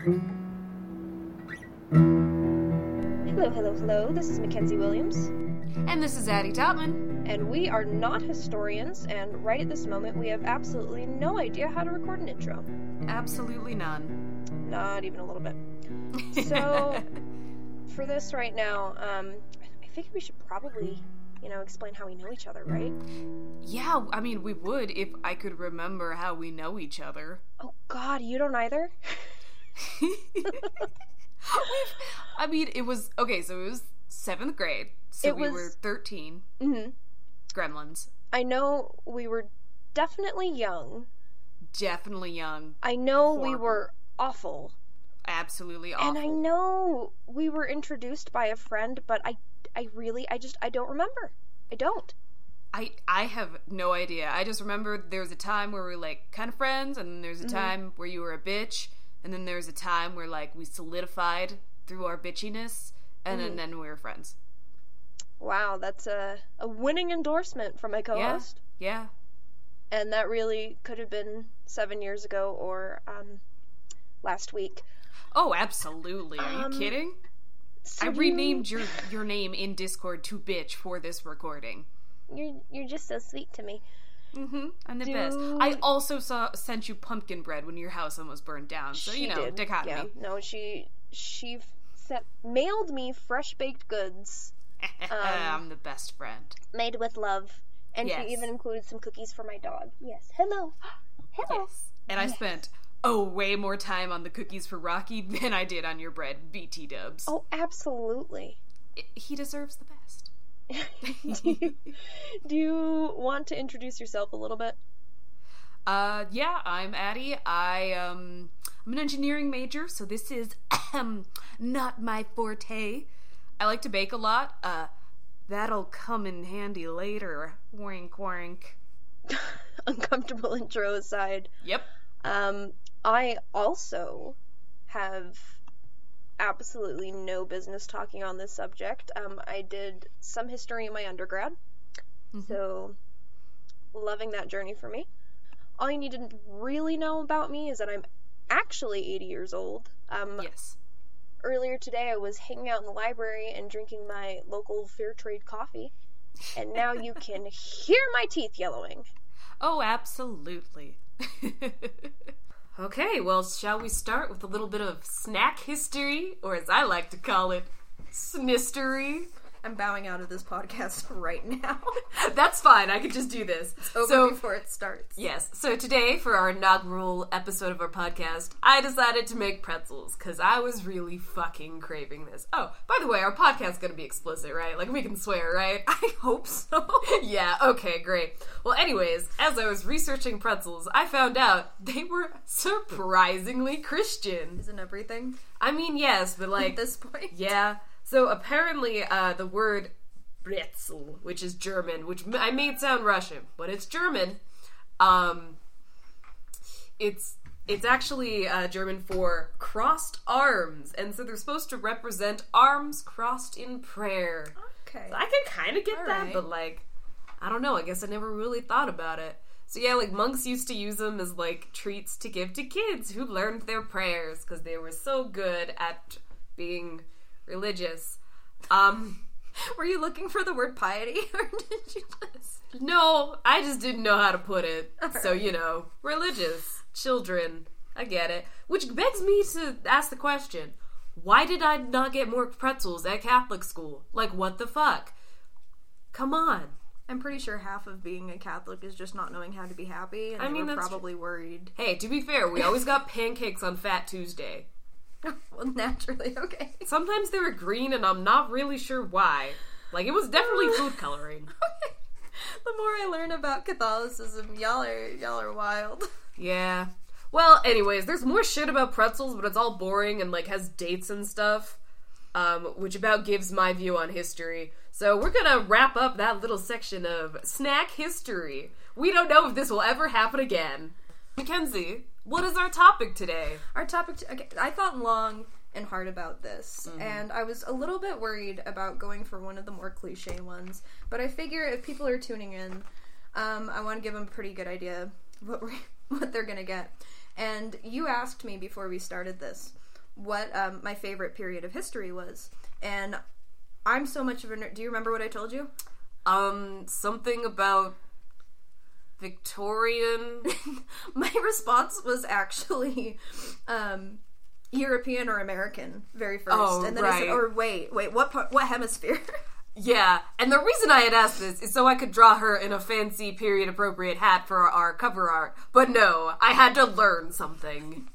Hello, hello, hello. This is Mackenzie Williams. And this is Addie Totman. And we are not historians, and right at this moment we have absolutely no idea how to record an intro. Absolutely none. Not even a little bit. So, for this right now, I think we should probably, explain how we know each other, right? Yeah, I mean, we would if I could remember how we know each other. Oh God, you don't either? It was 7th grade, so we were 13. Mm-hmm. Gremlins. I know we were definitely young. Definitely young. I know Horrible. We were awful. Absolutely awful. And I know we were introduced by a friend, but I don't remember. I don't. I have no idea. I just remember there was a time where we were, kind of friends, and then there's a mm-hmm. time where you were a bitch, and then there was a time where, we solidified through our bitchiness, and mm-hmm. then we were friends. Wow, that's a winning endorsement from my co-host. Yeah. And that really could have been 7 years ago or last week. Oh, absolutely. Are you kidding? So I renamed your name in Discord to bitch for this recording. You're just so sweet to me. Mm-hmm. I'm the best. I also sent you pumpkin bread when your house almost burned down. So, did. Dichotomy. Yeah. No, she mailed me fresh baked goods. I'm the best friend. Made with love. And yes. She even included some cookies for my dog. Yes. Hello. Hello. Yes. And yes. I spent... way more time on the cookies for Rocky than I did on your bread, BT dubs. Oh, absolutely. He deserves the best. Do you want to introduce yourself a little bit? Yeah, I'm Addie. I'm an engineering major, so this is not my forte. I like to bake a lot. That'll come in handy later. Wink, wink. Uncomfortable intro aside. Yep. I also have absolutely no business talking on this subject. I did some history in my undergrad, mm-hmm. so loving that journey for me. All you need to really know about me is that I'm actually 80 years old. Yes. Earlier today, I was hanging out in the library and drinking my local fair trade coffee, and now you can hear my teeth yellowing. Oh, absolutely. Okay, well, shall we start with a little bit of snack history, or as I like to call it, snistery? I'm bowing out of this podcast right now. That's fine, I could just do this. It's over before it starts. Yes, so today, for our inaugural episode of our podcast, I decided to make pretzels, because I was really fucking craving this. Oh, by the way, our podcast's gonna be explicit, right? We can swear, right? I hope so. Yeah, okay, great. Well, anyways, as I was researching pretzels, I found out they were surprisingly Christian. Isn't everything? I mean, yes, but at this point? Yeah. So apparently the word Brezel, which is German, which I made sound Russian, but it's German, it's actually German for crossed arms, and so they're supposed to represent arms crossed in prayer. Okay. So I can kind of get that, right. But I don't know, I guess I never really thought about it. So yeah, monks used to use them as treats to give to kids who learned their prayers, because they were so good at being... religious. Were you looking for the word piety, or did you just... No, I just didn't know how to put it. All so, right. Religious. Children. I get it. Which begs me to ask the question, why did I not get more pretzels at Catholic school? What the fuck? Come on. I'm pretty sure half of being a Catholic is just not knowing how to be happy, and we're probably worried. Hey, to be fair, we always got pancakes on Fat Tuesday. Well, naturally, okay. Sometimes they were green, and I'm not really sure why. It was definitely food coloring. Okay. The more I learn about Catholicism, y'all are wild. Yeah. Well, anyways, there's more shit about pretzels, but it's all boring and, has dates and stuff, which about gives my view on history. So we're gonna wrap up that little section of snack history. We don't know if this will ever happen again. Mackenzie... what is our topic today? Okay, I thought long and hard about this, mm-hmm. and I was a little bit worried about going for one of the more cliche ones, but I figure if people are tuning in, I want to give them a pretty good idea of what they're going to get. And you asked me before we started this, what my favorite period of history was. And I'm so much of a nerd. Do you remember what I told you? Something about Victorian. My response was actually European or American, very first. Oh, and then right. I said, or wait, what hemisphere? Yeah, and the reason I had asked this is so I could draw her in a fancy period-appropriate hat for our cover art. But no, I had to learn something.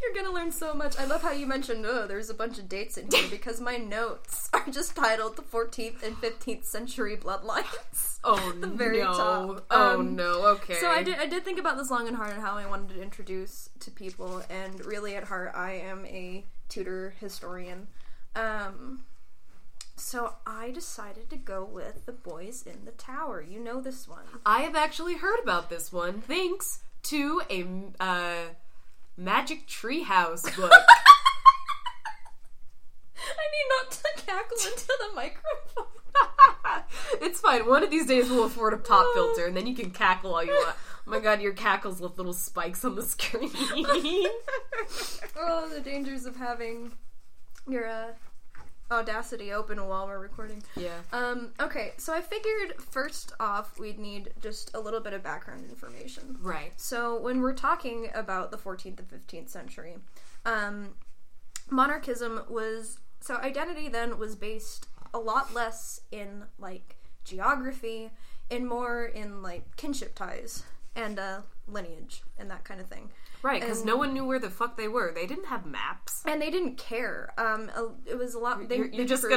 You're gonna learn so much. I love how you mentioned, there's a bunch of dates in here, because my notes are just titled the 14th and 15th century bloodlines. Oh, the very no. top. Oh, no, okay. So I did think about this long and hard and how I wanted to introduce to people, and really at heart, I am a Tudor historian. So I decided to go with The Boys in the Tower. You know this one. I have actually heard about this one, thanks to a, Magic Treehouse book. I need not to cackle into the microphone. It's fine. One of these days we'll afford a pop filter and then you can cackle all you want. Oh my god, your cackles with little spikes on the screen. Oh, the dangers of having your Audacity open while we're recording. Yeah. Okay, so I figured first off we'd need just a little bit of background information. Right. So when we're talking about the 14th and 15th century, monarchism was... So identity then was based a lot less in, like, geography and more in, like, kinship ties and lineage and that kind of thing. Right, because no one knew where the fuck they were. They didn't have maps, and they didn't care. It was a lot. You're just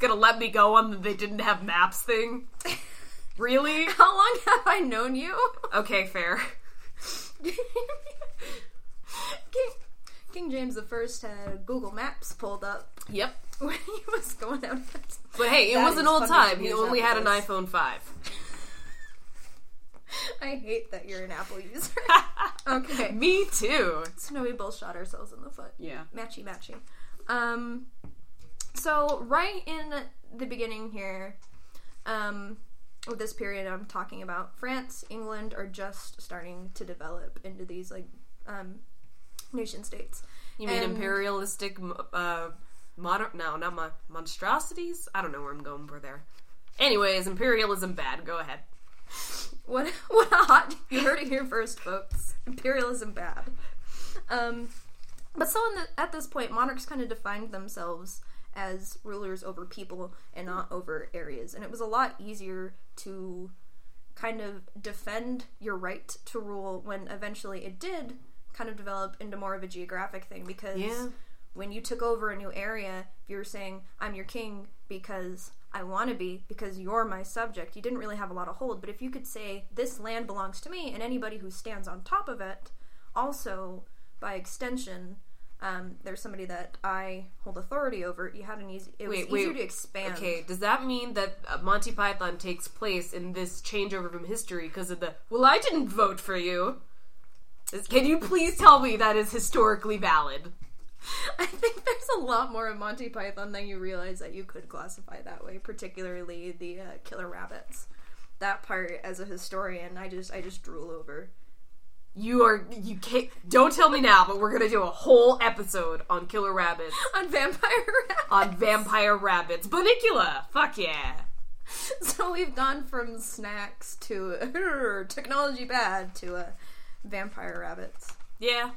gonna let me go on the they didn't have maps thing. Really? How long have I known you? Okay, fair. King James I had Google Maps pulled up. Yep, when he was going out. But hey, it was an old time. He only had an iPhone 5. I hate that you're an Apple user. Okay. Me too. So now we both shot ourselves in the foot. Yeah. Matchy, matchy. So right in the beginning here, with this period I'm talking about, France, England are just starting to develop into these, like, nation states. You mean imperialistic, monstrosities? I don't know where I'm going for there. Anyways, imperialism bad. Go ahead. What a hot... You heard it here first, folks. Imperialism bad. But so at this point, monarchs kind of defined themselves as rulers over people and not over areas. And it was a lot easier to kind of defend your right to rule when eventually it did kind of develop into more of a geographic thing. Because when you took over a new area, if you were saying, I'm your king because... I want to be, because you're my subject. You didn't really have a lot of hold, but if you could say, this land belongs to me, and anybody who stands on top of it, also, by extension, there's somebody that I hold authority over, you had an easy... It was easier to expand. Okay, does that mean that Monty Python takes place in this changeover from history because of the, well, I didn't vote for you? Can you please tell me that is historically valid? I think there's a lot more of Monty Python than you realize that you could classify that way, particularly the killer rabbits. That part, as a historian, I just drool over. You can't, don't tell me now, but we're gonna do a whole episode on killer rabbits. On vampire rabbits. On vampire rabbits. Bunnicula! Fuck yeah! So we've gone from snacks to technology bad to vampire rabbits. Yeah.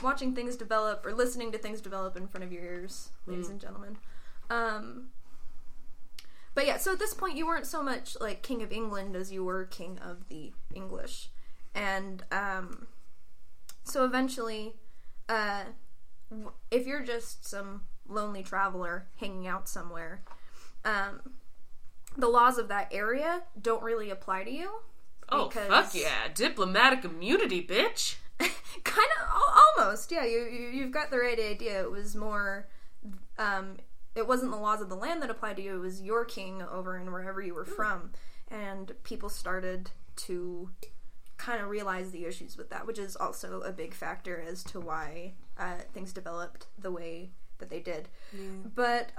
Watching things develop, or listening to things develop in front of your ears, ladies and gentlemen. But yeah, so at this point you weren't so much, like, King of England as you were King of the English. And, so eventually, if you're just some lonely traveler hanging out somewhere, the laws of that area don't really apply to you. Oh, fuck yeah. Diplomatic immunity, bitch. Kind of, almost, yeah, you've got the right idea. It was more, it wasn't the laws of the land that applied to you, it was your king over and wherever you were from, and people started to kind of realize the issues with that, which is also a big factor as to why things developed the way that they did. Mm. But,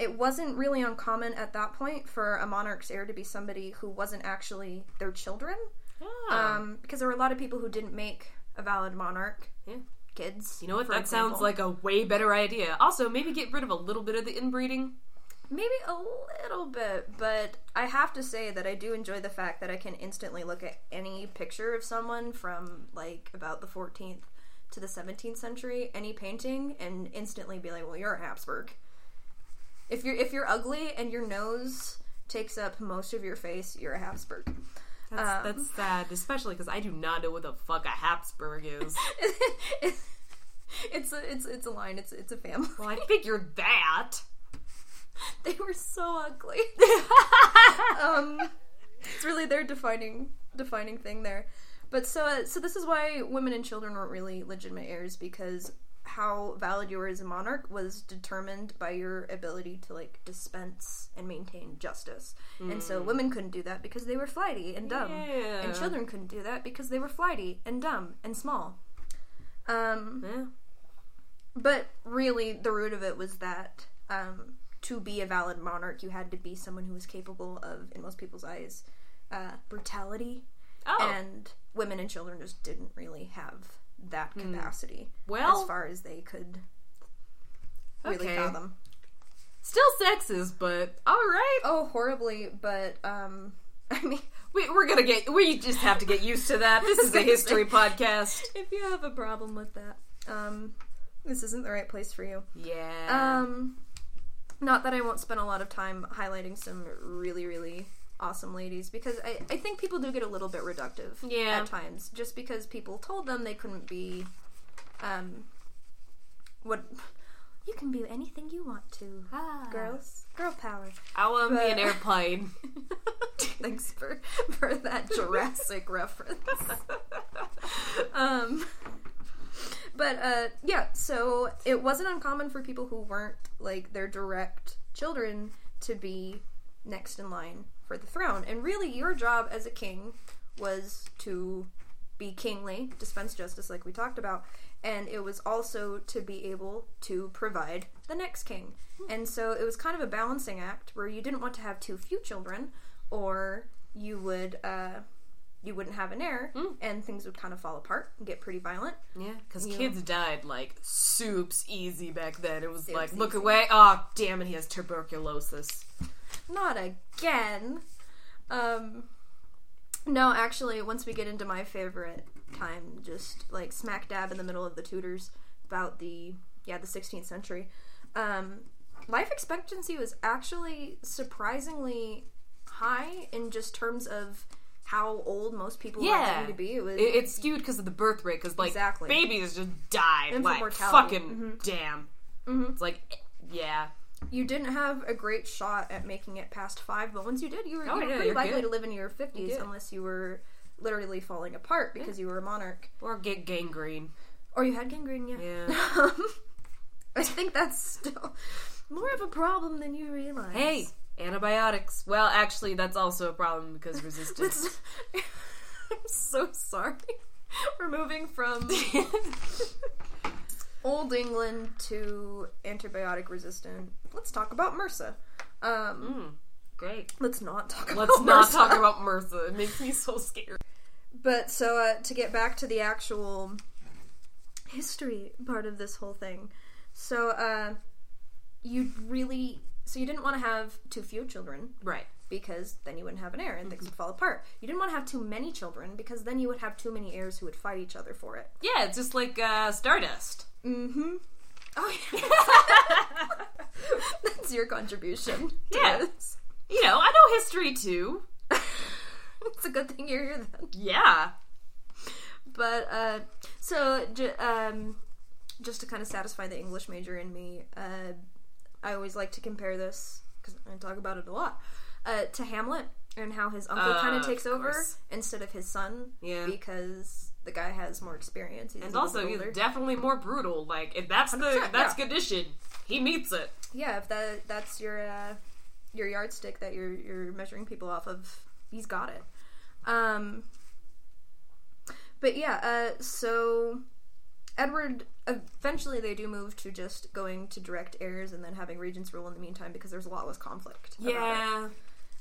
it wasn't really uncommon at that point for a monarch's heir to be somebody who wasn't actually their children. Oh. Because there were a lot of people who didn't make a valid monarch. Yeah. Kids. You know what? That sounds like a way better idea. Also, maybe get rid of a little bit of the inbreeding. Maybe a little bit, but I have to say that I do enjoy the fact that I can instantly look at any picture of someone from, like, about the 14th to the 17th century, any painting, and instantly be like, well, you're a Habsburg. If you're ugly and your nose takes up most of your face, you're a Habsburg. That's sad, especially because I do not know what the fuck a Habsburg is. It's a line. It's a family. Well, I figured that. They were so ugly. It's really their defining thing there. But so this is why women and children weren't really legitimate heirs, because how valid you were as a monarch was determined by your ability to, like, dispense and maintain justice. Mm. And so women couldn't do that because they were flighty and dumb. Yeah. And children couldn't do that because they were flighty and dumb and small. Yeah. But really, the root of it was that to be a valid monarch, you had to be someone who was capable of, in most people's eyes, brutality. Oh. And women and children just didn't really have that capacity as far as they could really fathom. Still sexist, but alright. Oh, horribly, but I mean, we just have to get used to that. This is a history podcast. If you have a problem with that, this isn't the right place for you. Yeah. Not that I won't spend a lot of time highlighting some really, really awesome ladies, because I think people do get a little bit reductive at times, just because people told them they couldn't be what you can be anything you want to. Girls, girl power. I want to be an airplane. Thanks for that Jurassic reference. So it wasn't uncommon for people who weren't, like, their direct children to be next in line for the throne. And really, your job as a king was to be kingly, dispense justice like we talked about, and it was also to be able to provide the next king. And so it was kind of a balancing act where you didn't want to have too few children, or you wouldn't have an heir, and things would kind of fall apart and get pretty violent. Yeah, because kids died, like, soups easy back then. It was like, look away, oh, damn it, he has tuberculosis. Not again. No, actually, once we get into my favorite time, just, like, smack dab in the middle of the Tudors, about the 16th century, life expectancy was actually surprisingly high in just terms of how old most people were going to be. It's skewed because of the birth rate, because, like, babies just died, infant like, mortality. Fucking damn. Mm-hmm. It's like, yeah. You didn't have a great shot at making it past 5, but once you did, you were pretty likely to live in your 50s unless you were literally falling apart because you were a monarch. Or get gangrene. Or you had gangrene, yeah. I think that's still more of a problem than you realize. Hey, antibiotics. Well, actually, that's also a problem because resistance. I'm so sorry. We're moving from Old England to antibiotic resistant. Let's talk about MRSA. Great. Let's not talk about MRSA. It makes me so scared. But so to get back to the actual history part of this whole thing. So you didn't want to have too few children. Right. Because then you wouldn't have an heir and things would fall apart. You didn't want to have too many children because then you would have too many heirs who would fight each other for it. Yeah, it's just like Stardust. Mm-hmm. Oh, yeah. That's your contribution. Yeah. This. You know, I know history, too. It's a good thing you're here, then. Yeah. But, just to kind of satisfy the English major in me, I always like to compare this, because I talk about it a lot, to Hamlet and how his uncle kind of takes over instead of his son. Yeah. Because the guy has more experience. He's he's definitely more brutal. Like, if that's condition, he meets it. Yeah, if that's your yardstick that you're measuring people off of, he's got it. But yeah, so Edward, eventually they do move to just going to direct heirs and then having regents rule in the meantime because there's a lot less conflict. Yeah.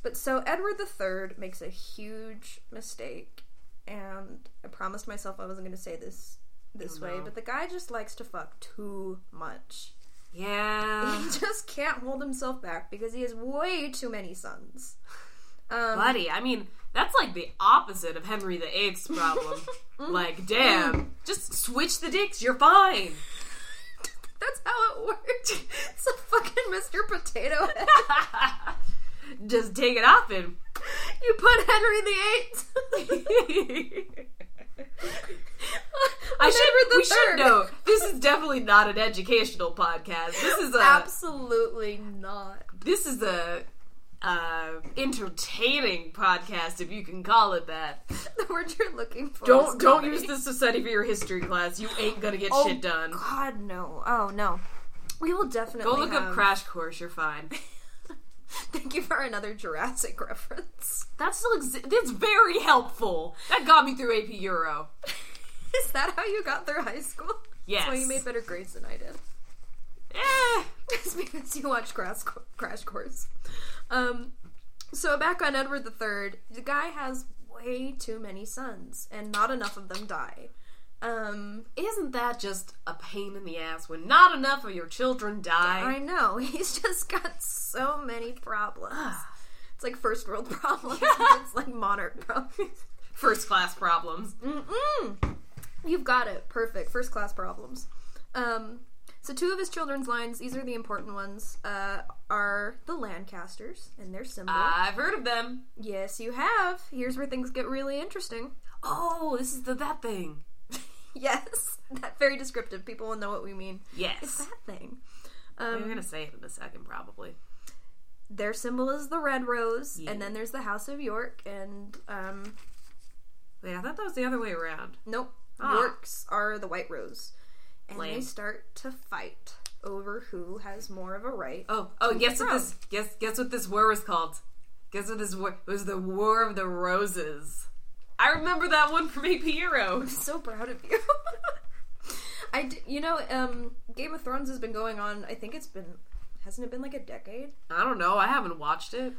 But so Edward III makes a huge mistake and I promised myself I wasn't going to say this way, but the guy just likes to fuck too much. Yeah. He just can't hold himself back because he has way too many sons. Buddy, I mean, that's like the opposite of Henry VIII's problem. Like, damn, just switch the dicks, you're fine. That's how it worked. It's a fucking Mr. Potato Head. Just take it off him. You put Henry VIII. We should note, this is definitely not an educational podcast. This is absolutely not. This is a entertaining podcast, if you can call it that. The word you're looking for. Don't use this society for your history class. You ain't gonna get shit done. God no. Oh no. We will definitely go look up Crash Course. You're fine. Thank you for another Jurassic reference. That still exists. It's very helpful. That got me through AP Euro. Is that how you got through high school? Yes. That's why you made better grades than I did. Eh. It's because you watched Crash Course. So back on Edward III, the guy has way too many sons, and not enough of them die. Isn't that just a pain in the ass when not enough of your children die? I know. He's just got so many problems. It's like first world problems. Yeah. It's like monarch problems. First class problems. Mm-mm. You've got it. Perfect. First class problems. So two of his children's lines, these are the important ones, are the Lancasters and their symbol. I've heard of them. Yes, you have. Here's where things get really interesting. Oh, this is that thing. Yes, that very descriptive. People will know what we mean. Yes. It's that thing. We're going to say it in a second, probably. Their symbol is the red rose, yeah. And then there's the House of York, and... Wait, I thought that was the other way around. Nope. Ah. Yorks are the white rose. And Lame. They start to fight over who has more of a right. Oh, guess what this war was called. Guess what this war... It was the War of the Roses. I remember that one from AP Euro. I'm so proud of you. Game of Thrones has been going on, I think hasn't it been like a decade? I don't know, I haven't watched it.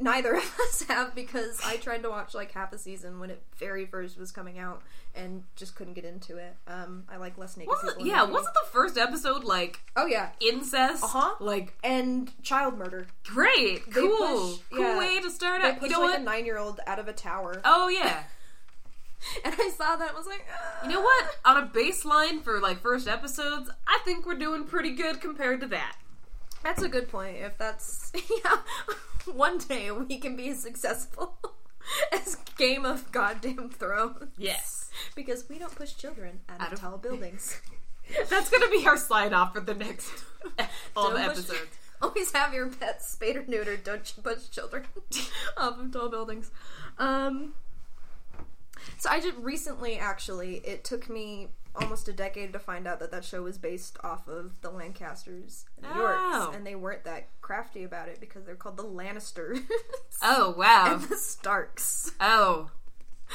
Neither of us have, because I tried to watch like half a season when it very first was coming out and just couldn't get into it. I like less naked people. Yeah, wasn't the first episode like... Oh yeah. Incest? Uh-huh. Like... And child murder. Great! Cool way to start out. They pushed a 9-year-old out of a tower. Oh yeah. And I saw that and was like, You know what? On a baseline for like first episodes, I think we're doing pretty good compared to that. That's a good point. If that's... Yeah. One day we can be as successful as Game of Goddamn Thrones. Yes. Because we don't push children out of tall buildings. That's going to be our slide-off for the next... All the episodes. Always have your pets spayed or neutered. Don't push children off of tall buildings. So I did recently, actually, it took me... almost a decade to find out that show was based off of the Lancasters and the Yorks, and they weren't that crafty about it because they're called the Lannisters. Oh, wow. And the Starks. Oh,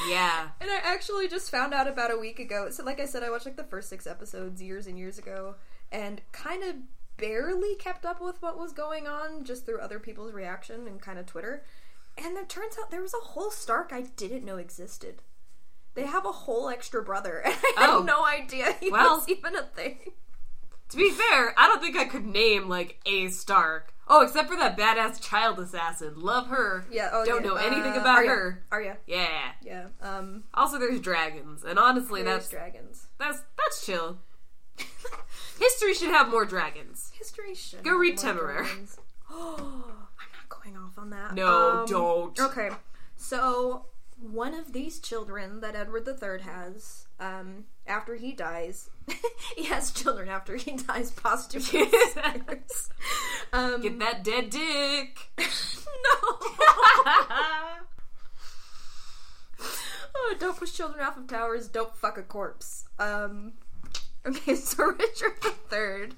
yeah. And I actually just found out about a week ago. So, like I said, I watched like the first 6 episodes years and years ago, and kind of barely kept up with what was going on just through other people's reaction and kind of Twitter. And it turns out there was a whole Stark I didn't know existed. They have a whole extra brother. I had no idea he was even a thing. To be fair, I don't think I could name, like, a Stark. Oh, except for that badass child assassin. Love her. Yeah. Oh, don't know anything about her. Arya. Yeah. Yeah. Also, there's dragons. And honestly, that's... dragons. That's chill. History should have more dragons. History should Go read Temeraire. Oh, I'm not going off on that. No, don't. Okay. So... One of these children that Edward III has, after he dies, he has children after he dies posthumously. Yes. Get that dead dick. No. Oh, don't push children off of towers. Don't fuck a corpse. Okay, so Richard III.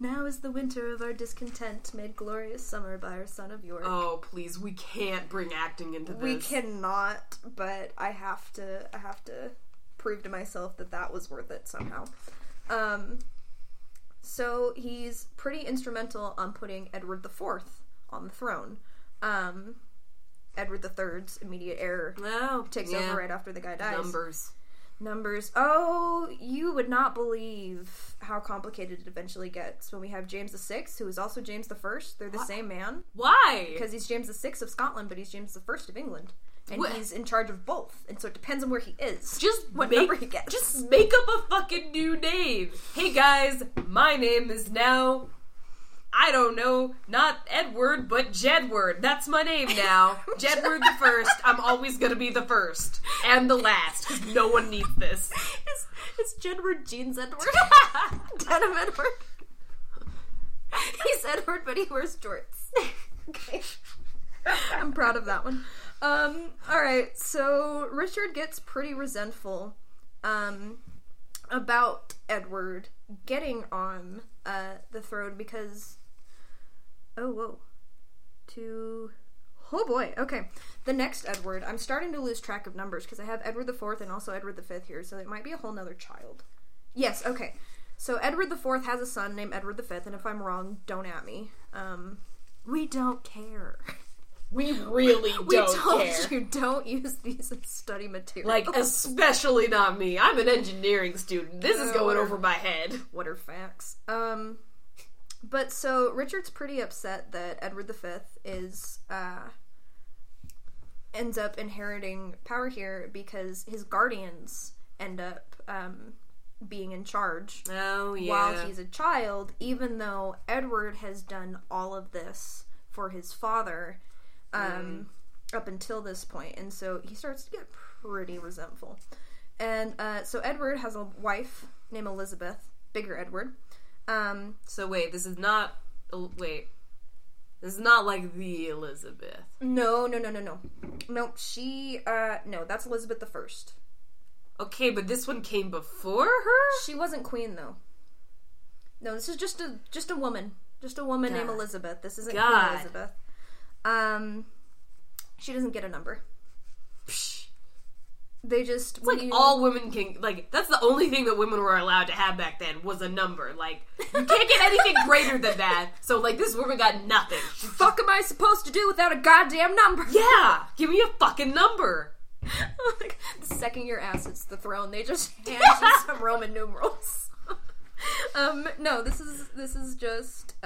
Now is the winter of our discontent, made glorious summer by our son of York. Oh, please, we can't bring acting into this. We cannot, but I have to prove to myself that was worth it somehow. So he's pretty instrumental on putting Edward IV on the throne. Edward III's immediate heir takes over right after the guy dies. Numbers. Oh, you would not believe how complicated it eventually gets when we have James VI, who is also James I. They're the same man. Why? Because he's James VI of Scotland, but he's James I of England. And he's in charge of both. And so it depends on where he is. What number he gets. Just make up a fucking new name. Hey guys, my name is now, I don't know, not Edward, but Jedward. That's my name now. Jedward the First. I'm always going to be the first. And the last. Because no one needs this. Is Jedward Jeans Edward? Denim Edward? He's Edward, but he wears jorts. Okay. I'm proud of that one. Alright, so Richard gets pretty resentful, about Edward getting on, the throne because, the next Edward, I'm starting to lose track of numbers because I have Edward IV and also Edward V here, so it might be a whole nother child. Yes, okay, so Edward IV has a son named Edward V, and if I'm wrong, don't at me. We don't care. We really don't care. We told you, don't use these as study material. Like, especially not me. I'm an engineering student. This is going over my head. What are facts? But so, Richard's pretty upset that Edward V ends up inheriting power here because his guardians end up, being in charge. Oh, yeah. While he's a child, even though Edward has done all of this for his father... up until this point, and so he starts to get pretty resentful. And so Edward has a wife named Elizabeth, bigger Edward. This is not like the Elizabeth. No. She that's Elizabeth I. Okay, but this one came before her? She wasn't queen though. No, this is just a woman. Just a woman named Elizabeth. This isn't Queen Elizabeth. She doesn't get a number. They just... It's like all women can... Like, that's the only thing that women were allowed to have back then was a number. Like, you can't get anything greater than that. So, like, this woman got nothing. What the fuck am I supposed to do without a goddamn number? Yeah! Give me a fucking number! The second your ass hits the throne, they just hand you some Roman numerals. No, this is just,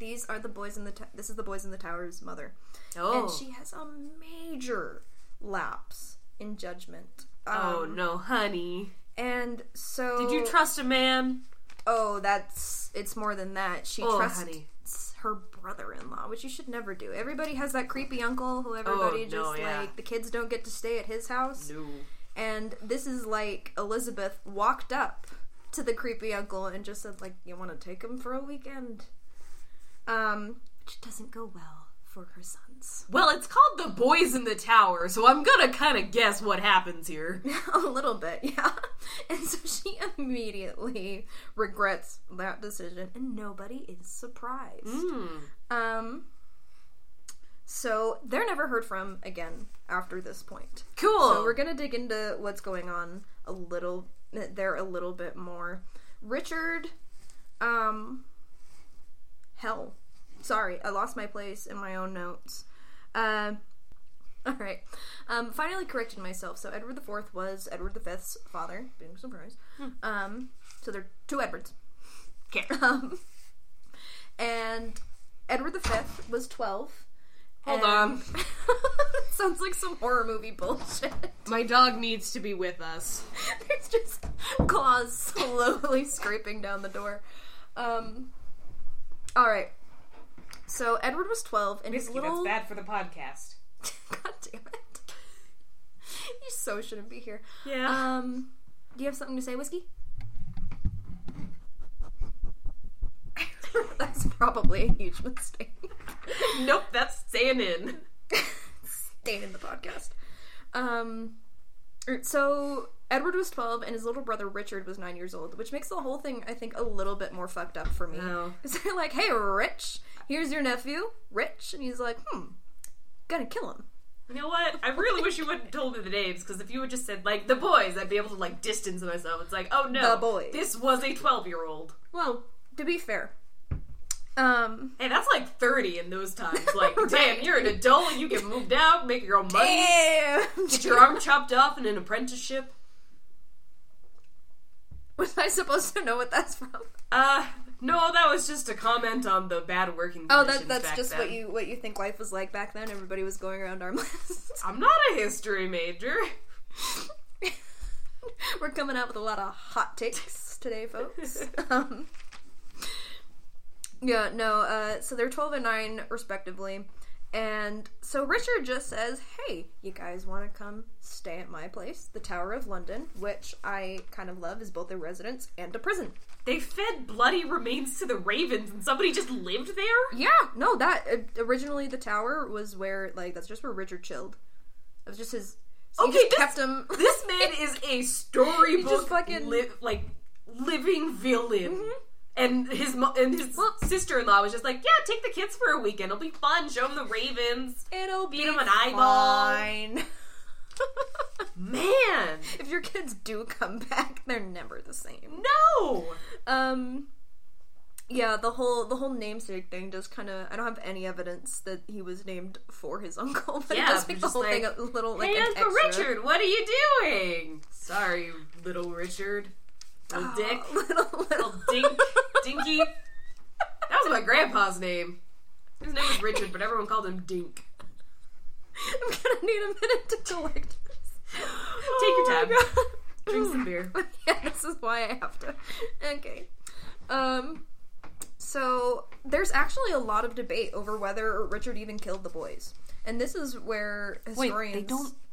these are the boys in the... This is the Boys in the Tower's mother. Oh. And she has a major lapse in judgment. Oh, no, honey. And so... Did you trust a man? Oh, that's... It's more than that. She trusts her brother-in-law, which you should never do. Everybody has that creepy uncle who everybody the kids don't get to stay at his house. No. And this is like Elizabeth walked up to the creepy uncle and just said, like, you want to take him for a weekend? Which doesn't go well for her sons. Well, it's called The Boys in the Tower, so I'm gonna kind of guess what happens here. A little bit, yeah. And so she immediately regrets that decision, and nobody is surprised. So they're never heard from again after this point. Cool. So we're gonna dig into what's going on a little bit more. Richard, Hell. Sorry, I lost my place in my own notes. Alright. Finally corrected myself. So Edward IV was Edward V's father. Being surprised. So there are two Edwards. Okay. And Edward V was 12. Hold on. Sounds like some horror movie bullshit. My dog needs to be with us. There's just claws slowly scraping down the door. Alright, so Edward was 12, and his little... That's bad for the podcast. God damn it. You so shouldn't be here. Yeah. Do you have something to say, Whiskey? That's probably a huge mistake. Nope, that's staying in. Staying in the podcast. So... Edward was 12, and his little brother Richard was 9 years old, which makes the whole thing, I think, a little bit more fucked up for me. Because they're like, hey, Rich, here's your nephew, Rich. And he's like, gonna kill him. You know what? I really wish you wouldn't have told me the names, because if you would just said, like, the boys, I'd be able to, like, distance myself. It's like, oh, no. The boys. This was a 12-year-old. Well, to be fair, Hey, that's like 30 in those times. Like, right. Damn, you're an adult, you get moved out, make your own money, get your arm chopped off in an apprenticeship. Was I supposed to know what that's from? No, that was just a comment on the bad working conditions back then. Oh, that's just what you think life was like back then? Everybody was going around armless? I'm not a history major. We're coming out with a lot of hot takes today, folks. Yeah, no, so they're 12 and 9, respectively. And so Richard just says, hey, you guys want to come stay at my place, the Tower of London, which I kind of love is both a residence and a prison. They fed bloody remains to the ravens and somebody just lived there? Yeah, no, that, originally the tower was where, like, that's just where Richard chilled. That was just his, so okay, just kept him. This man is a storybook, fucking... living villain. Mm-hmm. And his sister-in-law was just like, yeah, take the kids for a weekend. It'll be fun. Show them the ravens. It'll be them an eyeball. Man. If your kids do come back, they're never the same. No. Yeah, the whole namesake thing just kind of, I don't have any evidence that he was named for his uncle, but yeah, it does make the whole thing a little, like, hey, an Uncle extra. Richard, what are you doing? Sorry, little Richard. Little Dick. Little Dink. Dinky. That was my grandpa's name. His name was Richard, but everyone called him Dink. I'm gonna need a minute to collect this. Take your time. Drink some beer. Yeah, this is why I have to. Okay. So, there's actually a lot of debate over whether Richard even killed the boys. And this is where historians... Wait,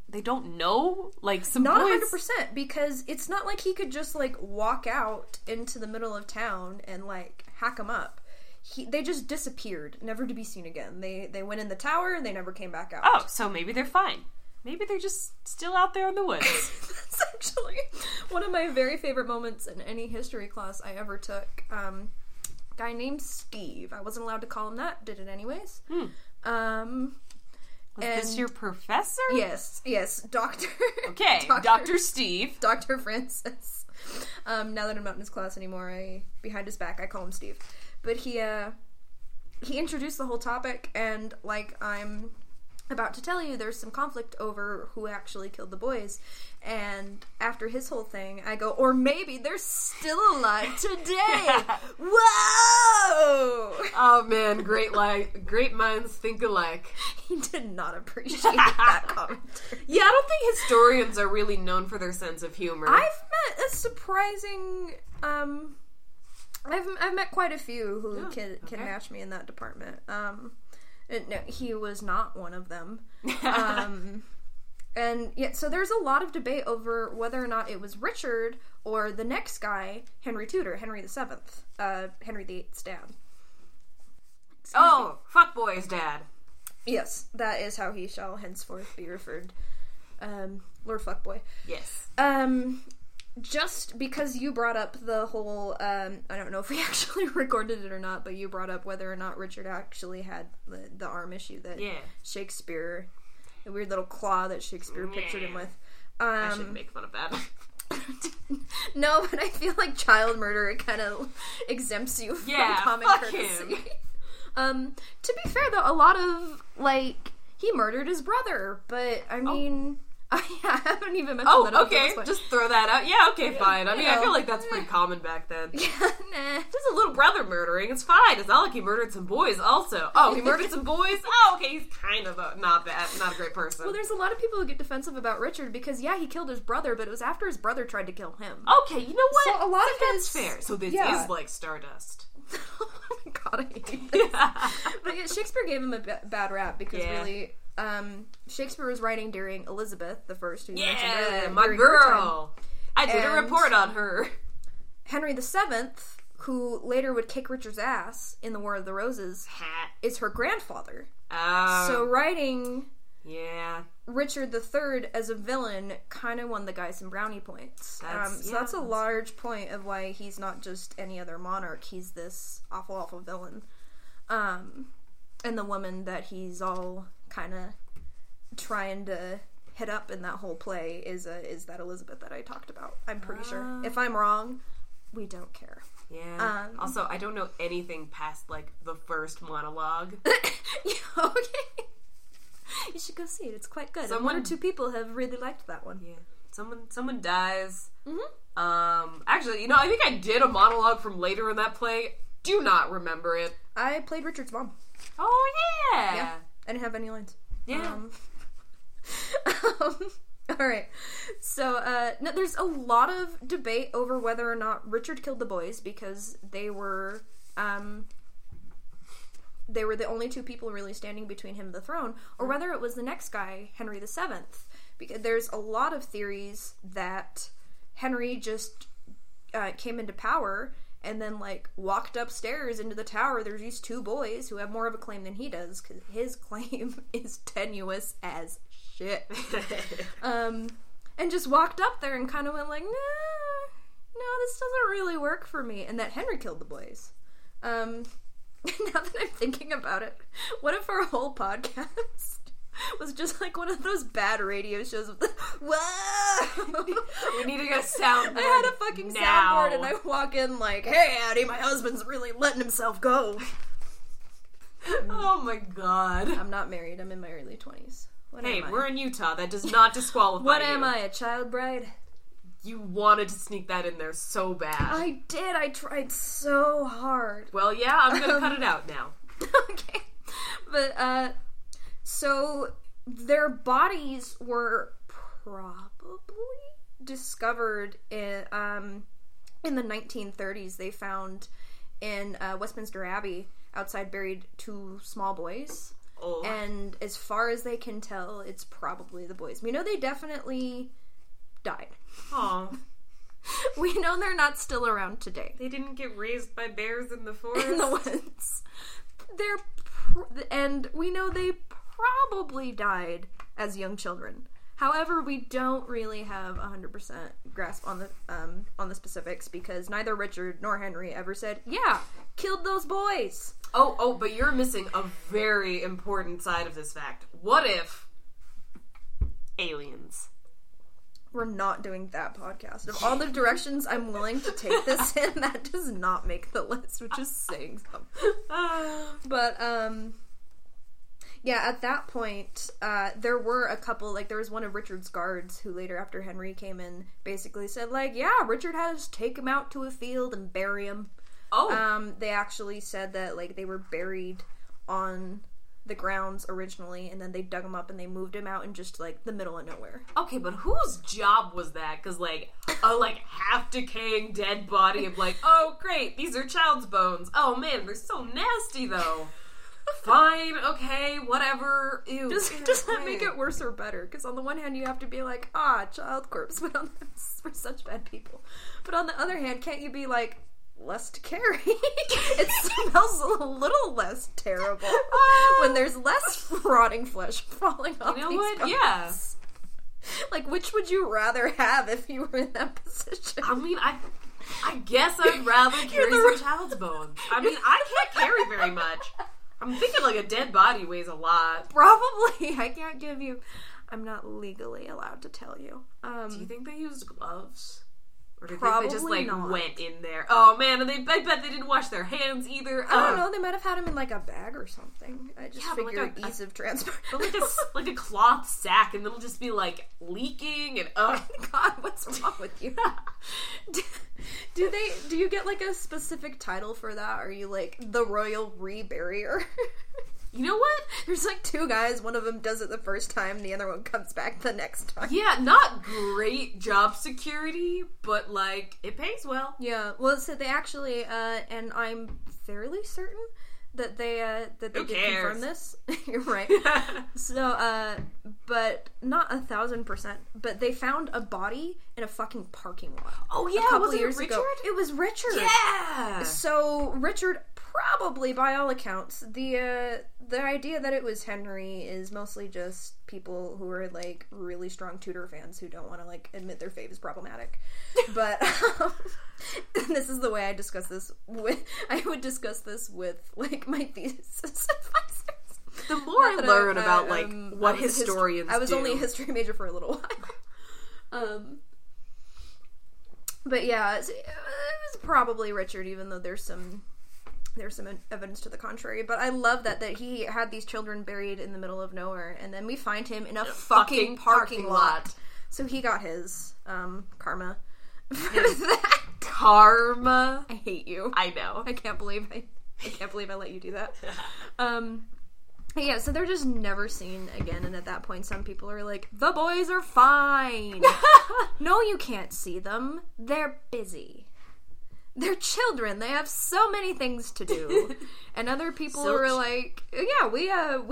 they don't know? Like, some not boys... 100%, because it's not like he could just, like, walk out into the middle of town and, like, hack them up. They just disappeared, never to be seen again. They went in the tower, and they never came back out. Oh, so maybe they're fine. Maybe they're just still out there in the woods. That's actually one of my very favorite moments in any history class I ever took. A guy named Steve. I wasn't allowed to call him that. Did it anyways. Was this your professor? Yes, doctor. Okay, Dr. Steve. Dr. Francis. Now that I'm not in his class anymore, behind his back, I call him Steve. But he introduced the whole topic, and like I'm about to tell you, there's some conflict over who actually killed the boys. And after his whole thing, I go, or maybe they're still alive today. Yeah. Whoa! Oh man, great minds think alike. He did not appreciate that comment. Yeah, I don't think historians are really known for their sense of humor. I've met a surprising, I've met quite a few who can match me in that department. No, he was not one of them. And yeah, so there's a lot of debate over whether or not it was Richard or the next guy, Henry Tudor, Henry the Seventh, Henry the Eighth's dad. Fuckboy's dad. Yes, that is how he shall henceforth be referred. Lord Fuckboy. Yes. Just because you brought up the whole, I don't know if we actually recorded it or not, but you brought up whether or not Richard actually had the arm issue that Shakespeare, the weird little claw that Shakespeare pictured him with. I shouldn't make fun of that. No, but I feel like child murder, it kind of exempts you from common courtesy. To be fair, though, a lot of, like, he murdered his brother, but, I mean... I haven't even mentioned that. Oh, okay. Just throw that out. Yeah, okay, fine. I mean, I feel like that's pretty common back then. Yeah, nah. Just a little brother murdering. It's fine. It's not like he murdered some boys also. Oh, he murdered some boys? Oh, okay. He's kind of not a great person. Well, there's a lot of people who get defensive about Richard because, yeah, he killed his brother, but it was after his brother tried to kill him. Okay, you know what? So a lot of that's fair. So this is like Stardust. Oh my god, I hate this. Yeah. But yeah, Shakespeare gave him a bad rap because really... Shakespeare was writing during Elizabeth I, who you mentioned earlier. My girl. I did a report on her. Henry VII, who later would kick Richard's ass in the War of the Roses, is her grandfather. Oh. So writing Richard III as a villain kind of won the guy some brownie points. So that's a large point of why he's not just any other monarch. He's this awful, awful villain. And the woman that he's all... kind of trying to hit up in that whole play is that Elizabeth that I talked about. I'm pretty sure. If I'm wrong, we don't care. Yeah. Also, I don't know anything past, like, the first monologue. Okay. You should go see it. It's quite good. One or two people have really liked that one. Yeah. Someone dies. Mm-hmm. Actually, you know, I think I did a monologue from later in that play. Do not remember it. I played Richard's mom. Oh, yeah! Yeah. I didn't have any lines. Yeah. Alright. So, no, there's a lot of debate over whether or not Richard killed the boys because they were the only two people really standing between him and the throne, or whether it was the next guy, Henry VII. Because there's a lot of theories that Henry just came into power and then, like, walked upstairs into the tower. There's these two boys who have more of a claim than he does, because his claim is tenuous as shit. And just walked up there and kind of went like, no, this doesn't really work for me. And that Henry killed the boys. Now that I'm thinking about it, what if our whole podcast was just like one of those bad radio shows with the, whoa! We need to get a soundboard. I had a fucking soundboard and I walk in like, hey, Addie, my husband's really letting himself go. Oh my god. I'm not married. I'm in my early 20s. Hey, we're in Utah. That does not disqualify What am I, a child bride? You wanted to sneak that in there so bad. I did. I tried so hard. Well, yeah, I'm going to cut it out now. Okay. But, so their bodies were probably discovered in the 1930s. They found in Westminster Abbey outside buried two small boys. Oh. And as far as they can tell, it's probably the boys. We know they definitely died. Aw. We know they're not still around today. They didn't get raised by bears in the forest? In the woods. And we know they probably died as young children. However, we don't really have 100% grasp on the specifics because neither Richard nor Henry ever said, yeah, killed those boys. Oh, but you're missing a very important side of this fact. What if aliens? We're not doing that podcast. Of all the directions I'm willing to take this in, that does not make the list, which is saying something. But, yeah, at that point, there were a couple, like, there was one of Richard's guards who later, after Henry came in, basically said, like, yeah, Richard had us take him out to a field and bury him. Oh. They actually said that, like, they were buried on the grounds originally, and then they dug him up and they moved him out in just, like, the middle of nowhere. Okay, but whose job was that? Because, like, a, like, half-decaying dead body of, like, oh, great, these are child's bones. Oh, man, they're so nasty, though. Fine, okay, whatever. Ew. Does that make it worse or better? Because on the one hand, you have to be like, child corpse, but on the, we're such bad people. But on the other hand, can't you be like, less to carry? It smells a little less terrible when there's less rotting flesh falling off. You know these what? Bones. Yeah. Like, which would you rather have if you were in that position? I mean, I guess I'd rather carry some child's bones. I mean, I can't carry very much. I'm thinking, like, a dead body weighs a lot. Probably. I can't give you... I'm not legally allowed to tell you. Do you think they used gloves? Or do you think they just, like, went in there? Oh, man, and I bet they didn't wash their hands either. I don't know. They might have had them in, like, a bag or something. I just figure like ease of transport. But like a cloth sack, and it'll just be, like, leaking and, God, what's wrong with you? Do you get, like, a specific title for that? Are you, like, the Royal Reburier? You know what? There's, like, two guys. One of them does it the first time. The other one comes back the next time. Yeah, not great job security, but, like, it pays well. Yeah. Well, so they actually, and I'm fairly certain that they did confirm this. You're right. So, but not 1,000%. But they found a body in a fucking parking lot. Oh yeah, was it Richard? It was Richard. Yeah. So Richard, probably by all accounts, the idea that it was Henry is mostly just people who are like really strong Tudor fans who don't want to like admit their fave is problematic. But this is the way I discuss this with. I would discuss this with like my thesis advisors. The more I learn about like what historians do. I was only a history major for a little while. But yeah, it was probably Richard, even though there's some evidence to the contrary. But I love that he had these children buried in the middle of nowhere, and then we find him in a fucking parking lot. So he got his karma. That. Karma. I hate you. I know. I can't believe I let you do that. Yeah, so they're just never seen again, and at that point some people are like, the boys are fine. No, you can't see them. They're busy. They're children. They have so many things to do. And other people were like, yeah, we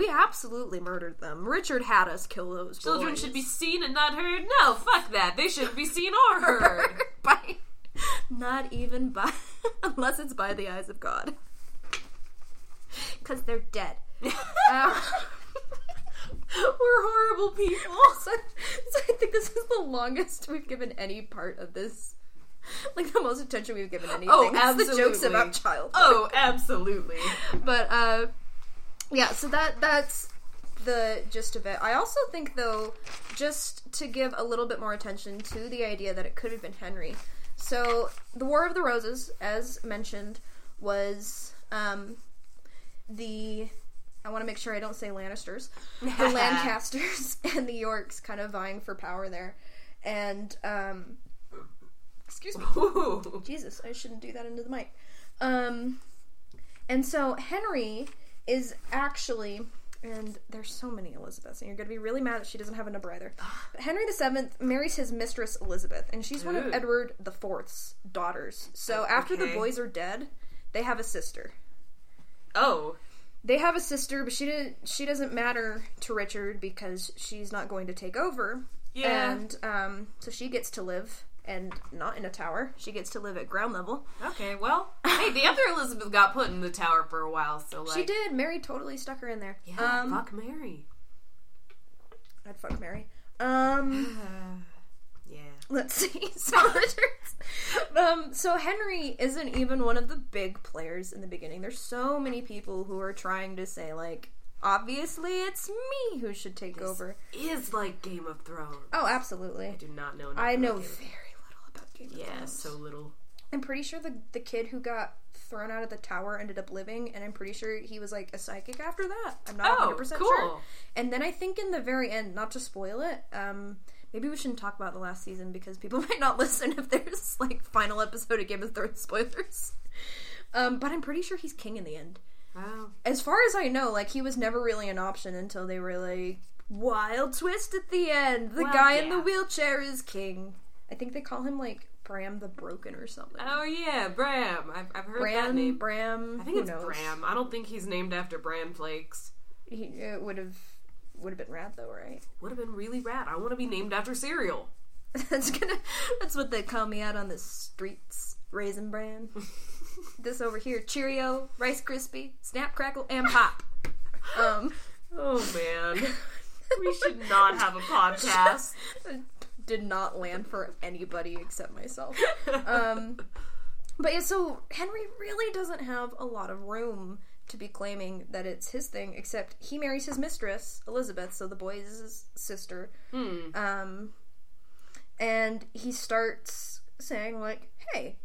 absolutely murdered them. Richard had us kill those children boys. Should be seen and not heard. No, fuck that. They shouldn't be seen or heard. Unless it's by the eyes of God. Because they're dead. We're horrible people. So I think this is the longest we've given any part of this. Like, the most attention we've given anything. Oh, absolutely. The jokes about childhood. Oh, absolutely. But, yeah, so that's the gist of it. I also think, though, just to give a little bit more attention to the idea that it could have been Henry. So, the War of the Roses, as mentioned, was, I want to make sure I don't say Lannisters. The Lancasters and the Yorks kind of vying for power there. And, excuse me. Ooh. Jesus, I shouldn't do that into the mic. And so Henry is actually, and there's so many Elizabeths, and you're going to be really mad that she doesn't have a number either. But Henry VII marries his mistress Elizabeth, and she's one of Edward IV's daughters. So after the boys are dead, they have a sister. Oh. They have a sister, but she doesn't matter to Richard because she's not going to take over. Yeah. And so she gets to live. And not in a tower. She gets to live at ground level. Okay, well, hey, the other Elizabeth got put in the tower for a while, so like... She did. Mary totally stuck her in there. Yeah, fuck Mary. I'd fuck Mary. Yeah. Let's see. So Henry isn't even one of the big players in the beginning. There's so many people who are trying to say, like, obviously, it's me who should take over. Is like Game of Thrones. Oh, absolutely. I do not know. I know very little about Game of Thrones. Yeah, so little. I'm pretty sure the kid who got thrown out of the tower ended up living, and I'm pretty sure he was like a psychic after that. I'm not 100% sure. And then I think in the very end, not to spoil it, maybe we shouldn't talk about the last season because people might not listen if there's like final episode of Game of Thrones spoilers. But I'm pretty sure he's king in the end. Wow. As far as I know, like, he was never really an option until they were like, wild twist at the end. The guy in the wheelchair is king. I think they call him, like, Bram the Broken or something. Oh, yeah, Bram. I've heard that name. Bram. I think it's Bram. I don't think he's named after Bran Flakes. It would have been rad, though, right? Would have been really rad. I want to be named after cereal. That's what they call me out on the streets. Raisin Bran. This over here, Cheerio, Rice Krispie, Snap, Crackle, and Pop. Oh, man. We should not have a podcast. Did not land for anybody except myself. But yeah, so Henry really doesn't have a lot of room to be claiming that it's his thing, except he marries his mistress, Elizabeth, so the boys' sister. And he starts saying, like, hey,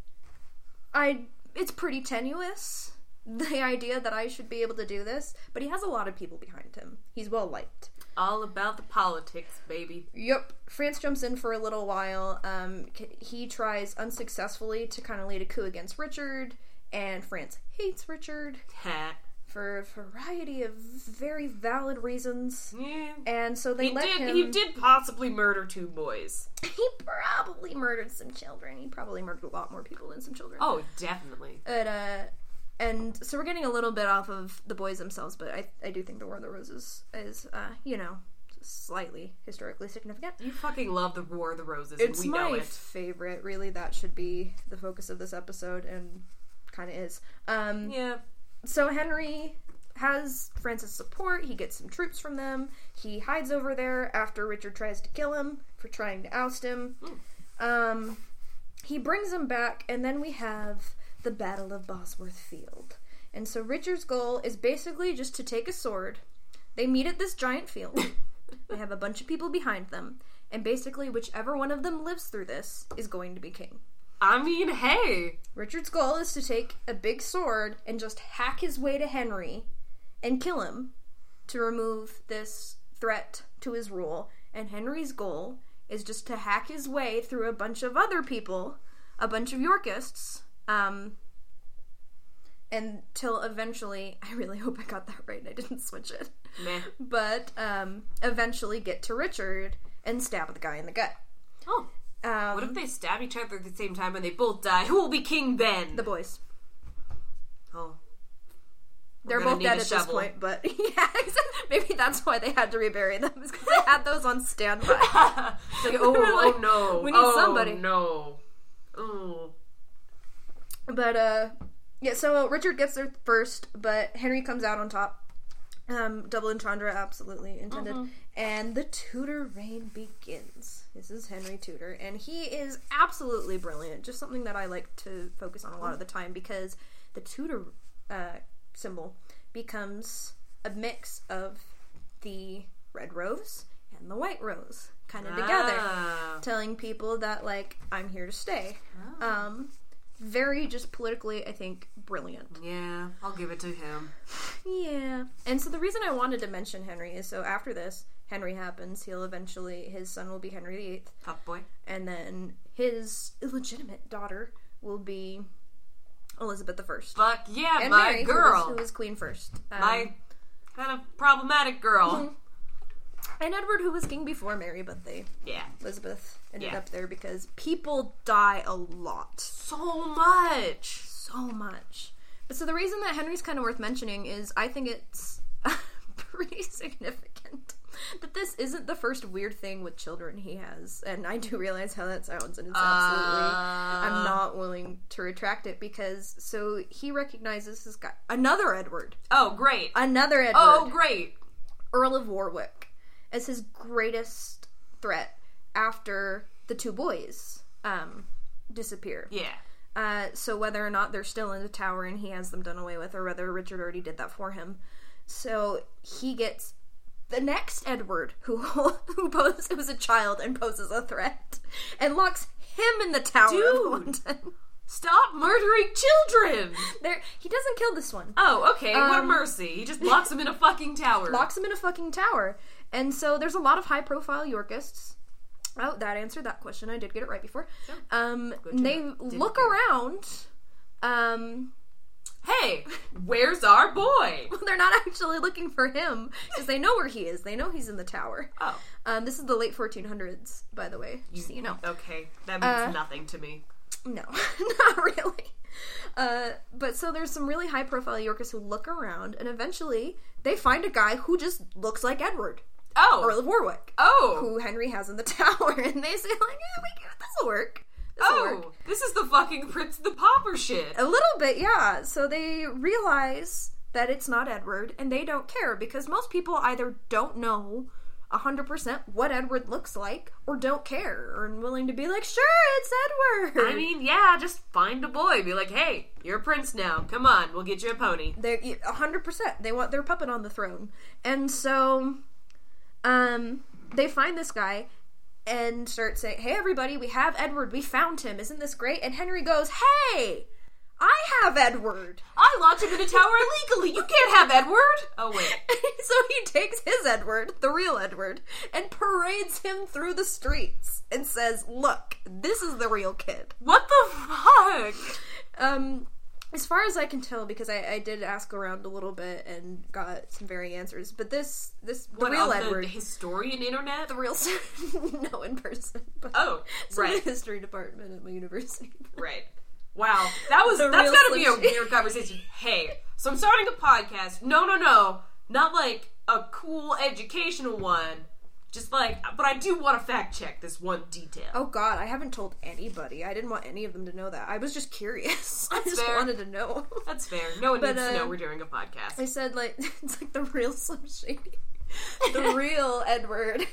it's pretty tenuous, the idea that I should be able to do this, but he has a lot of people behind him. He's well-liked. All about the politics, baby. Yep. France jumps in for a little while. He tries unsuccessfully to kind of lead a coup against Richard, and France hates Richard for a variety of very valid reasons. Yeah. And so they let him... He did possibly murder two boys. He probably murdered some children. He probably murdered a lot more people than some children. Oh, definitely. And so we're getting a little bit off of the boys themselves, but I do think the War of the Roses is you know, slightly historically significant. You fucking love the War of the Roses, and we know it. It's my favorite, really. That should be the focus of this episode, and kind of is. Yeah. So Henry has France's support. He gets some troops from them. He hides over there after Richard tries to kill him for trying to oust him. He brings him back, and then we have the Battle of Bosworth Field. And so Richard's goal is basically just to take a sword. They meet at this giant field. They have a bunch of people behind them, and basically whichever one of them lives through this is going to be king. I mean, hey. Richard's goal is to take a big sword and just hack his way to Henry and kill him to remove this threat to his rule. And Henry's goal is just to hack his way through a bunch of other people, a bunch of Yorkists, until eventually, I really hope I got that right and I didn't switch it. Meh. But eventually get to Richard and stab the guy in the gut. Oh. What if they stab each other at the same time and they both die? Who will be king then? The boys. Oh. They're both dead at this point, but yeah, maybe that's why they had to rebury them, is because they had those on standby. Like, oh no. We need somebody. No. Oh. But, yeah, so Richard gets there first, but Henry comes out on top. Double entendre, absolutely intended. Mm-hmm. And the Tudor reign begins. This is Henry Tudor, and he is absolutely brilliant. Just something that I like to focus on a lot of the time, because the Tudor symbol becomes a mix of the red rose and the white rose kind of together, telling people that, like, I'm here to stay. Ah. Very just politically, I think, brilliant. Yeah, I'll give it to him. Yeah. And so the reason I wanted to mention Henry is so after this, Henry happens. He'll eventually, his son will be Henry VIII. Top boy. And then his illegitimate daughter will be Elizabeth I. Fuck yeah, and my Mary, girl. Who was queen first. My kind of problematic girl. And Edward, who was king before Mary, but Elizabeth ended up there because people die a lot. So much. But so the reason that Henry's kind of worth mentioning is I think it's pretty significant that this isn't the first weird thing with children he has. And I do realize how that sounds, and it's absolutely... I'm not willing to retract it, because... So he recognizes this guy... Another Edward. Oh, great. Earl of Warwick. As his greatest threat after the two boys disappear. Yeah. So whether or not they're still in the tower and he has them done away with, or whether Richard already did that for him. So he gets the next Edward, who was a child and poses a threat, and locks him in the Tower of London. Stop murdering children! He doesn't kill this one. Oh, okay. What a mercy. He just locks him in a fucking tower. And so there's a lot of high-profile Yorkists. Oh, that answered that question. I did get it right before. Sure. They look around. Hey, where's our boy? Well, they're not actually looking for him, because they know where he is. They know he's in the tower. Oh. This is the late 1400s, by the way, just so you know. Okay, that means nothing to me. No, not really. But so there's some really high-profile Yorkists who look around, and eventually they find a guy who just looks like Edward. Oh. Earl of Warwick. Oh. Who Henry has in the tower, and they say, like, yeah, we can, this'll work. This'll work. This is the fucking Prince of the Pauper shit. A little bit, yeah. So they realize that it's not Edward, and they don't care, because most people either don't know 100% what Edward looks like, or don't care, or willing to be like, sure, it's Edward. I mean, yeah, just find a boy. Be like, hey, you're a prince now. Come on, we'll get you a pony. 100%. They want their puppet on the throne. And so, they find this guy and start saying, hey, everybody, we have Edward. We found him. Isn't this great? And Henry goes, hey, I have Edward. I locked him in a tower illegally. You can't have Edward. Oh, wait. So he takes his Edward, the real Edward, and parades him through the streets and says, look, this is the real kid. What the fuck? As far as I can tell, because I did ask around a little bit and got some varying answers, but the real Edward. The historian internet? The real... No, in person. But right. The history department at my university. Right. Wow, that's gotta be a weird conversation. Hey, so I'm starting a podcast. No, not like a cool educational one. Just like, but I do want to fact check this one detail. Oh God, I haven't told anybody. I didn't want any of them to know that. I was just curious. I just wanted to know. That's fair. No one needs to know we're doing a podcast. I said, like, it's like the real Slim Shady, the real Edward.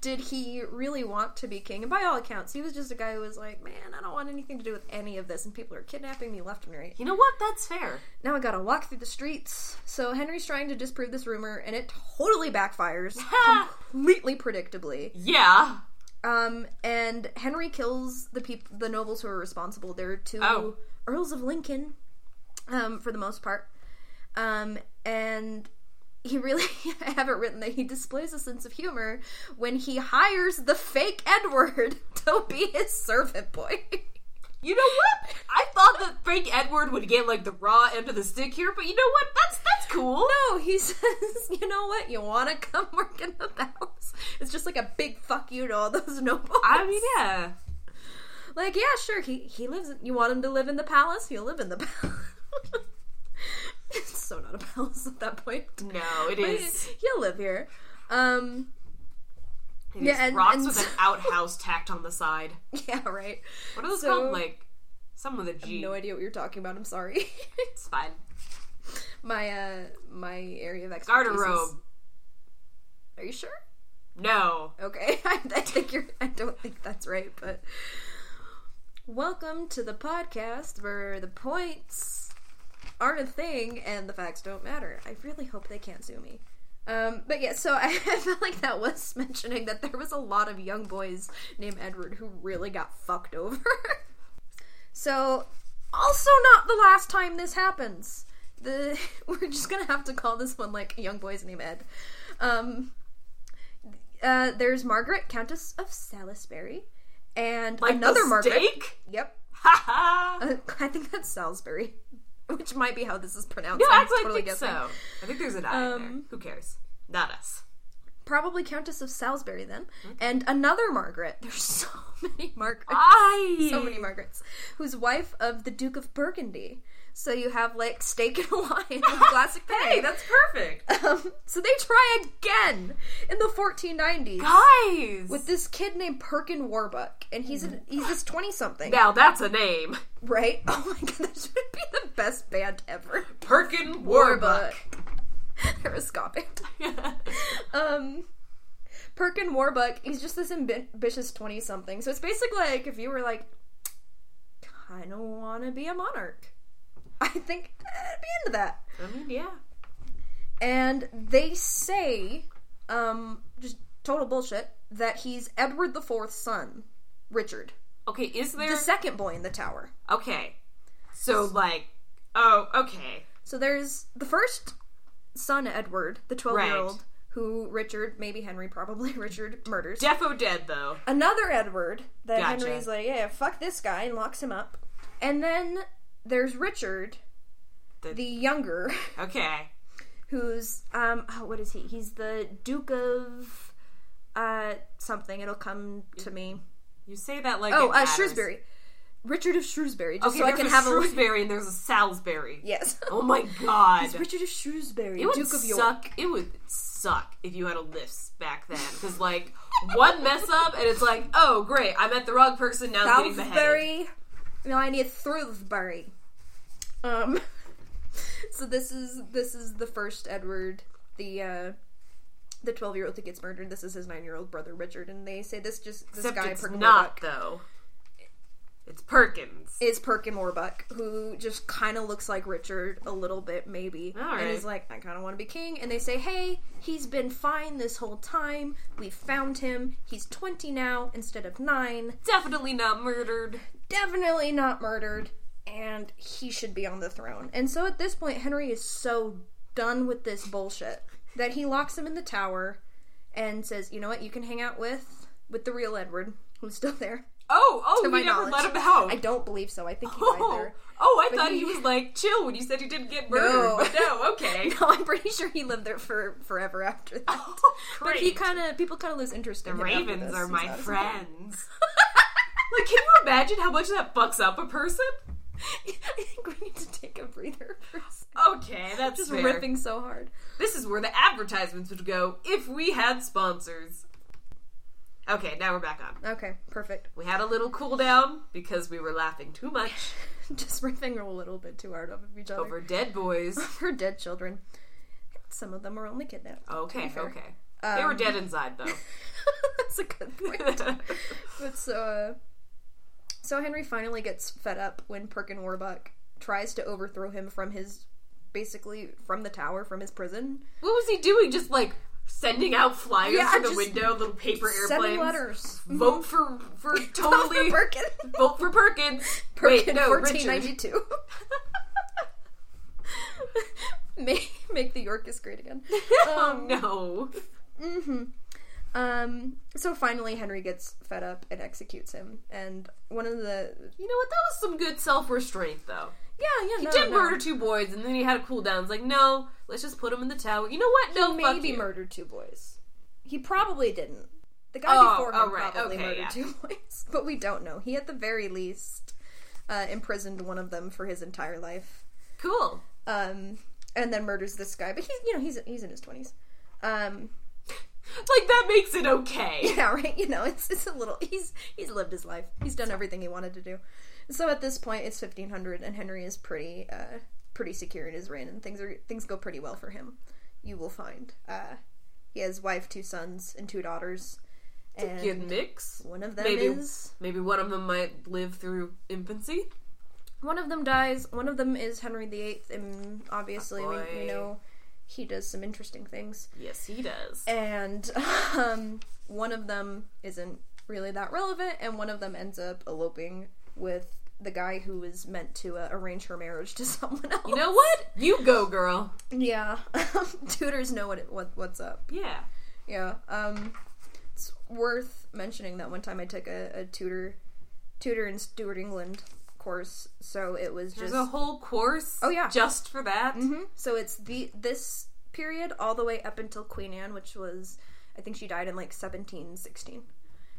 Did he really want to be king? And by all accounts, he was just a guy who was like, man, I don't want anything to do with any of this, and people are kidnapping me left and right. You know what? That's fair. Now I gotta walk through the streets. So Henry's trying to disprove this rumor, and it totally backfires. Completely predictably. Yeah. And Henry kills the nobles who are responsible. There are two Earls of Lincoln, for the most part. And he really, I have it written that he displays a sense of humor when he hires the fake Edward to be his servant boy. You know what? I thought that fake Edward would get, like, the raw end of the stick here, but you know what? That's cool. No, he says, you know what? You want to come work in the palace? It's just like a big fuck you to all those nobles. I mean, yeah. Like, yeah, sure, he lives in, you want him to live in the palace? He'll live in the palace. It's so not a palace at that point. No, it is. He'll live here. It is rocks with an outhouse tacked on the side. Yeah, right. What are those called? Like, some with a G. I have no idea what you're talking about. I'm sorry. It's fine. My area of expertise. Garderobe. Are you sure? No. Okay. I don't think that's right, but... Welcome to the podcast where the points aren't a thing and the facts don't matter. I really hope they can't sue me. But yeah, so I felt like that was mentioning that there was a lot of young boys named Edward who really got fucked over. So, also not the last time this happens. We're just gonna have to call this one, like, young boys named Ed. There's Margaret, Countess of Salisbury, and like another Margaret. Steak? Yep. Ha I think that's Salisbury. Which might be how this is pronounced. No, I'm totally guessing. So. I think there's an I in there. Who cares? Not us. Probably Countess of Salisbury, then. Mm-hmm. And another Margaret. There's so many Margarets. So many Margarets. Who's wife of the Duke of Burgundy. So you have, like, steak and wine and classic pay. Hey, that's perfect. So they try again in the 1490s. Guys! With this kid named Perkin Warbeck. And he's this 20-something. Now that's a name. Right? Oh my god, that should be the best band ever. Perkin Warbeck. They're a ska band. Perkin Warbeck, he's just this ambitious 20-something. So it's basically like if you were like, kinda wanna be a monarch. I think I'd be into that. I mean, yeah. And they say, just total bullshit, that he's Edward IV's son, Richard. Okay, is there... The second boy in the tower. Okay. So, like, oh, okay. So there's the first son, Edward, the 12-year-old, right, who Richard, maybe Henry, probably Richard, murders. Defo dead, though. Another Edward that gotcha. Henry's like, yeah, fuck this guy, and locks him up. And then... There's Richard, the younger. Okay. Who's, what is he? He's the Duke of, something. It'll come to me. You say that like Shrewsbury. Richard of Shrewsbury. Just okay, so I can have Shrewsbury and there's a Salisbury. Yes. Oh my god. He's Richard of Shrewsbury, Duke of York. It would suck if you had a list back then. Because, like, one mess up and it's like, oh, great, I met the wrong person, now I'm getting beheaded. Salisbury. No, I need Shrewsbury. So this is the first Edward, the 12-year-old that gets murdered. This is his 9-year-old brother Richard, and they say this guy it's Perkin not Warbeck, though. It's Perkins. It's Perkin Warbeck, who just kind of looks like Richard a little bit, maybe. All right. And he's like, I kind of want to be king. And they say, hey, he's been fine this whole time. We found him. He's 20 now instead of 9. Definitely not murdered, and he should be on the throne. And so at this point, Henry is so done with this bullshit that he locks him in the tower and says, you know what, you can hang out with the real Edward, who's still there. Oh, you never let him out. I don't believe so. I think he died there. Oh, I thought he was, like, chill when you said he didn't get murdered. No, okay. No, I'm pretty sure he lived there for forever after that. Oh, great. But people kind of lose interest in him. The Ravens are my friends. Like, can you imagine how much that fucks up a person? I think we need to take a breather for a second. Okay, that's just fair. Ripping so hard. This is where the advertisements would go if we had sponsors. Okay, now we're back on. Okay, perfect. We had a little cool down because we were laughing too much. Just ripping a little bit too hard off of each other. Over dead boys. Over dead children. Some of them were only kidnapped. Okay. They were dead inside, though. That's a good point. But So Henry finally gets fed up when Perkin Warbeck tries to overthrow him from his, basically, from the tower, from his prison. What was he doing? Just, like, sending out flyers through the window, little paper airplanes. Sending letters. Vote for totally. Vote for Perkin. Perkin 1492. Make the Yorkist great again. Oh no. Mm-hmm. So finally Henry gets fed up and executes him. And one of the... You know what? That was some good self-restraint, though. Yeah, he did murder two boys, and then he had a cool down. It's like, no, let's just put him in the tower. You know what? No, fuck you. He maybe murdered two boys. He probably didn't. The guy before him probably murdered two boys. But we don't know. He, at the very least, imprisoned one of them for his entire life. Cool. And then murders this guy. But he's in his 20s. Like, that makes it okay. Yeah, right? You know, it's a little... He's lived his life. He's done everything he wanted to do. So at this point, it's 1500, and Henry is pretty secure in his reign, and things go pretty well for him, you will find. He has wife, two sons, and two daughters. And a good mix. One of them is... Maybe one of them might live through infancy. One of them dies. One of them is Henry VIII, and obviously, we know... He does some interesting things. Yes, he does. And one of them isn't really that relevant, and one of them ends up eloping with the guy who was meant to arrange her marriage to someone else. You know what? You go, girl. Yeah. Tudors know what's up. Yeah. Yeah. It's worth mentioning that one time I took a Tudor in Stuart England course, so it was just... There's a whole course? Oh, yeah. Just for that? Mm-hmm. So it's this period all the way up until Queen Anne, which was, I think she died in, 1716.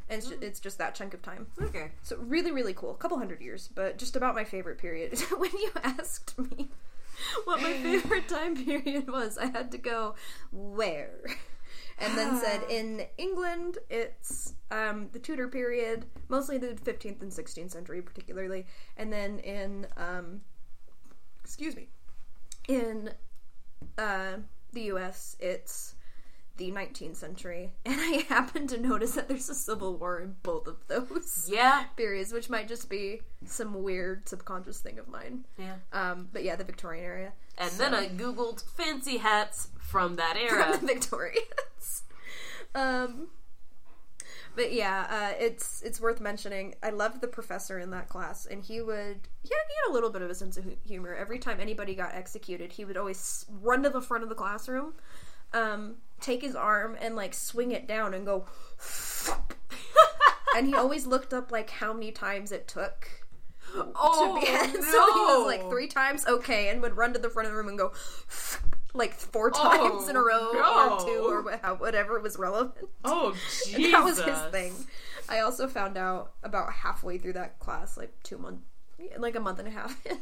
And it's just that chunk of time. Okay. So really, really cool. A couple hundred years, but just about my favorite period. When you asked me what my favorite time period was, I had to go, where? And then said, in England, it's the Tudor period, mostly the 15th and 16th century particularly, and then in, the U.S., it's the 19th century, and I happened to notice that there's a civil war in both of those periods, which might just be some weird subconscious thing of mine. Yeah. But yeah, the Victorian era. And then I googled fancy hats from that era. From the Victorians. But yeah, it's worth mentioning. I loved the professor in that class, and he had a little bit of a sense of humor. Every time anybody got executed, he would always run to the front of the classroom, take his arm and swing it down and go, and he always looked up how many times it took. Oh, to be no. So he was 3 times, okay, and would run to the front of the room and go 4 times in a row, no. or 2, or whatever was relevant. Oh, Jesus. And that was his thing. I also found out about halfway through that class, a month and a half in,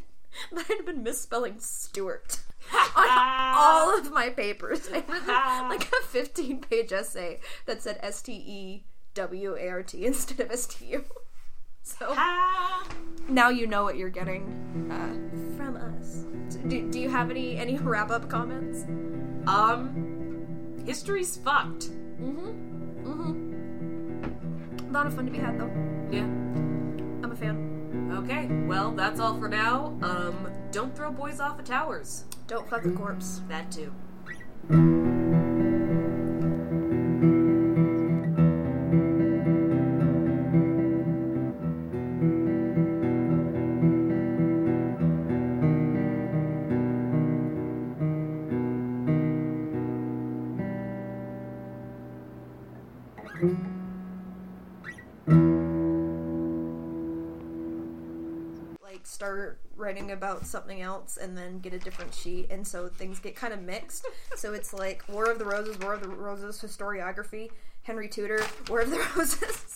that I'd been misspelling Stuart on all of my papers. I had a 15-page essay that said S-T-E-W-A-R-T instead of S-T-U. So, now you know what you're getting from us. Do you have any wrap-up comments? History's fucked. Mm-hmm. Mm-hmm. A lot of fun to be had, though. Yeah. I'm a fan. Okay, well, that's all for now. Don't throw boys off of towers. Don't fuck a corpse. That, too. Start writing about something else and then get a different sheet, and so things get kind of mixed. So it's War of the Roses, War of the Roses historiography, Henry Tudor, War of the Roses.